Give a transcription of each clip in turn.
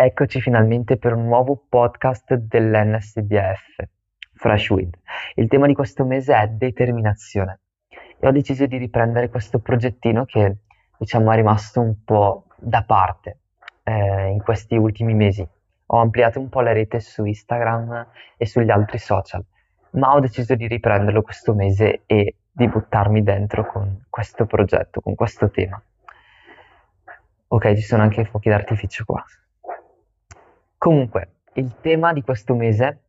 Eccoci finalmente per un nuovo podcast dell'NSDF, Fresh Wind. Il tema di questo mese è determinazione e ho deciso di riprendere questo progettino che è rimasto un po' da parte in questi ultimi mesi. Ho ampliato un po' la rete su Instagram e sugli altri social, ma ho deciso di riprenderlo questo mese e di buttarmi dentro con questo progetto, con questo tema. Ok, ci sono anche i fuochi d'artificio qua. Comunque, il tema di questo mese,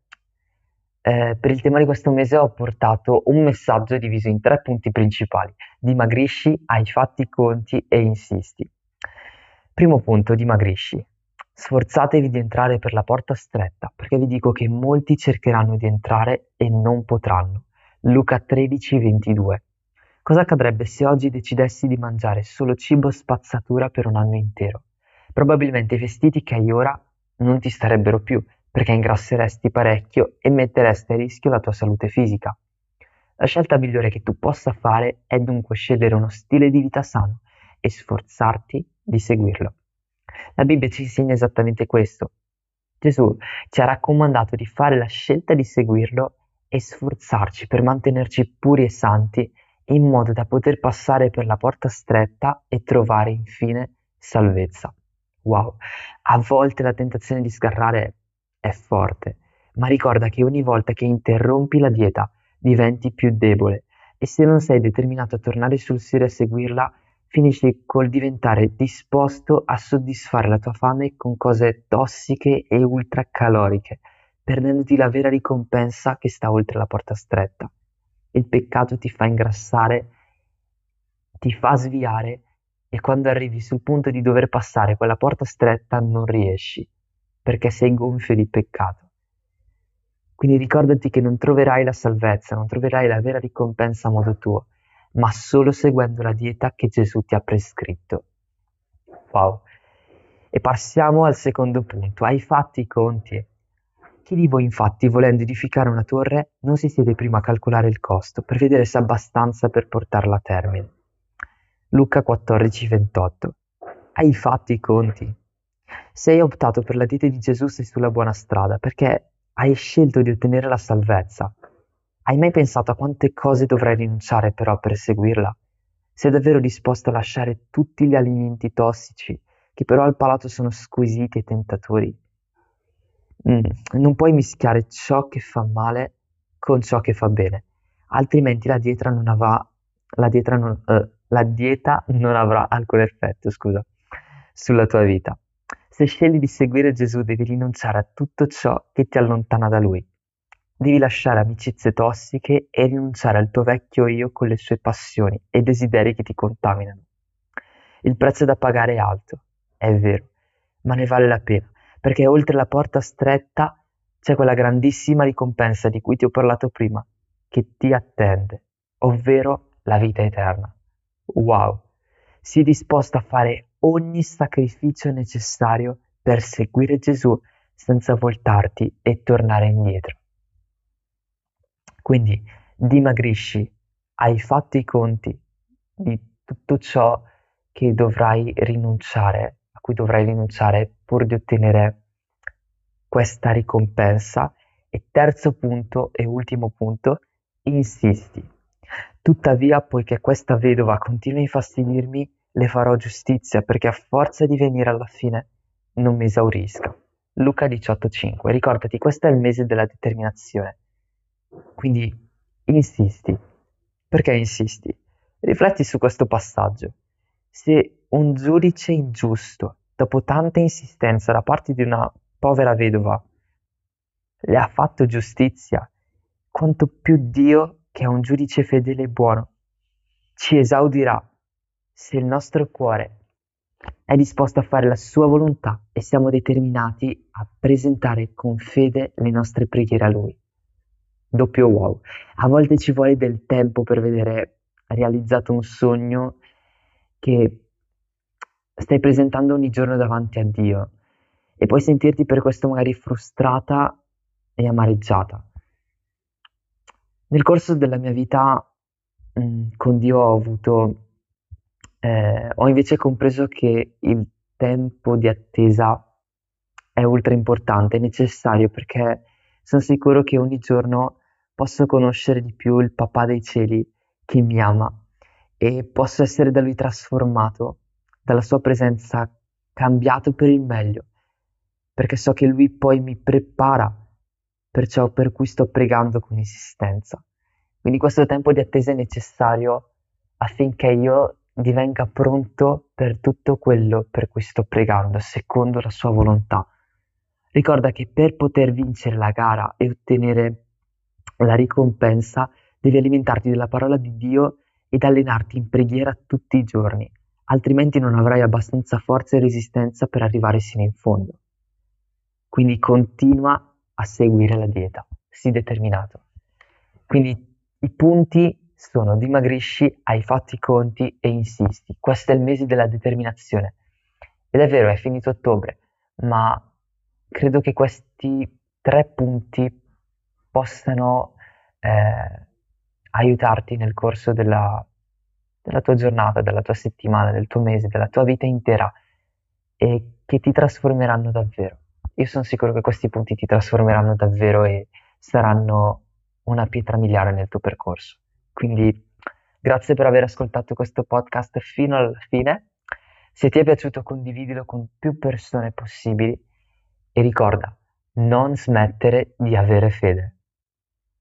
ho portato un messaggio diviso in 3 punti principali. Dimagrisci, hai fatti i conti e insisti. Primo punto, dimagrisci. Sforzatevi di entrare per la porta stretta, perché vi dico che molti cercheranno di entrare e non potranno. Luca 13,22. Cosa accadrebbe se oggi decidessi di mangiare solo cibo spazzatura per un anno intero? Probabilmente i vestiti che hai ora non ti starebbero più, perché ingrasseresti parecchio e metteresti a rischio la tua salute fisica. La scelta migliore che tu possa fare è dunque scegliere uno stile di vita sano e sforzarti di seguirlo. La Bibbia ci insegna esattamente questo. Gesù ci ha raccomandato di fare la scelta di seguirlo e sforzarci per mantenerci puri e santi, in modo da poter passare per la porta stretta e trovare infine salvezza. Wow, a volte la tentazione di sgarrare è forte, ma ricorda che ogni volta che interrompi la dieta diventi più debole e se non sei determinato a tornare sul serio a seguirla, finisci col diventare disposto a soddisfare la tua fame con cose tossiche e ultracaloriche, perdendoti la vera ricompensa che sta oltre la porta stretta. Il peccato ti fa ingrassare, ti fa sviare, e quando arrivi sul punto di dover passare quella porta stretta non riesci, perché sei gonfio di peccato. Quindi ricordati che non troverai la salvezza, non troverai la vera ricompensa a modo tuo, ma solo seguendo la dieta che Gesù ti ha prescritto. Wow! E passiamo al secondo punto. Hai fatto i conti? Chi di voi infatti, volendo edificare una torre, non si siede prima a calcolare il costo, per vedere se abbastanza per portarla a termine? Luca 14,28. Hai fatto i conti? Se hai optato per la dieta di Gesù sei sulla buona strada, perché hai scelto di ottenere la salvezza. Hai mai pensato a quante cose dovrai rinunciare però per seguirla? Sei davvero disposto a lasciare tutti gli alimenti tossici, che però al palato sono squisiti e tentatori? Non puoi mischiare ciò che fa male con ciò che fa bene, altrimenti la dieta non avrà alcun effetto, sulla tua vita. Se scegli di seguire Gesù devi rinunciare a tutto ciò che ti allontana da Lui. Devi lasciare amicizie tossiche e rinunciare al tuo vecchio io con le sue passioni e desideri che ti contaminano. Il prezzo da pagare è alto, è vero, ma ne vale la pena, perché oltre la porta stretta c'è quella grandissima ricompensa di cui ti ho parlato prima, che ti attende, ovvero la vita eterna. Wow! Sii disposto a fare ogni sacrificio necessario per seguire Gesù senza voltarti e tornare indietro. Quindi dimagrisci, hai fatto i conti di tutto ciò che dovrai rinunciare, a cui dovrai rinunciare pur di ottenere questa ricompensa. E terzo punto e ultimo punto, insisti. Tuttavia, poiché questa vedova continua a infastidirmi, le farò giustizia, perché a forza di venire alla fine non mi esaurisca. Luca 18,5. Ricordati, questo è il mese della determinazione. Quindi insisti. Perché insisti? Rifletti su questo passaggio. Se un giudice ingiusto, dopo tanta insistenza da parte di una povera vedova, le ha fatto giustizia, quanto più Dio, che è un giudice fedele e buono, ci esaudirà se il nostro cuore è disposto a fare la sua volontà e siamo determinati a presentare con fede le nostre preghiere a Lui. Doppio wow! A volte ci vuole del tempo per vedere realizzato un sogno che stai presentando ogni giorno davanti a Dio, e puoi sentirti per questo magari frustrata e amareggiata. Nel corso della mia vita con Dio ho invece compreso che il tempo di attesa è ultra importante, è necessario, perché sono sicuro che ogni giorno posso conoscere di più il papà dei cieli che mi ama e posso essere da lui trasformato, dalla sua presenza cambiato per il meglio, perché so che lui poi mi prepara per ciò per cui sto pregando con insistenza. Quindi questo tempo di attesa è necessario affinché io divenga pronto per tutto quello per cui sto pregando, secondo la sua volontà. Ricorda che per poter vincere la gara e ottenere la ricompensa devi alimentarti della parola di Dio ed allenarti in preghiera tutti i giorni, altrimenti non avrai abbastanza forza e resistenza per arrivare sino in fondo. Quindi continua a seguire la dieta, sii determinato. Quindi i punti sono: dimagrisci, hai fatto i conti e insisti. Questo è il mese della determinazione. Ed è vero, è finito ottobre, ma credo che questi 3 punti possano aiutarti nel corso della tua giornata, della tua settimana, del tuo mese, della tua vita intera, e che ti trasformeranno davvero. Io sono sicuro che questi punti ti trasformeranno davvero e saranno una pietra miliare nel tuo percorso. Quindi grazie per aver ascoltato questo podcast fino alla fine. Se ti è piaciuto, condividilo con più persone possibili e ricorda, non smettere di avere fede.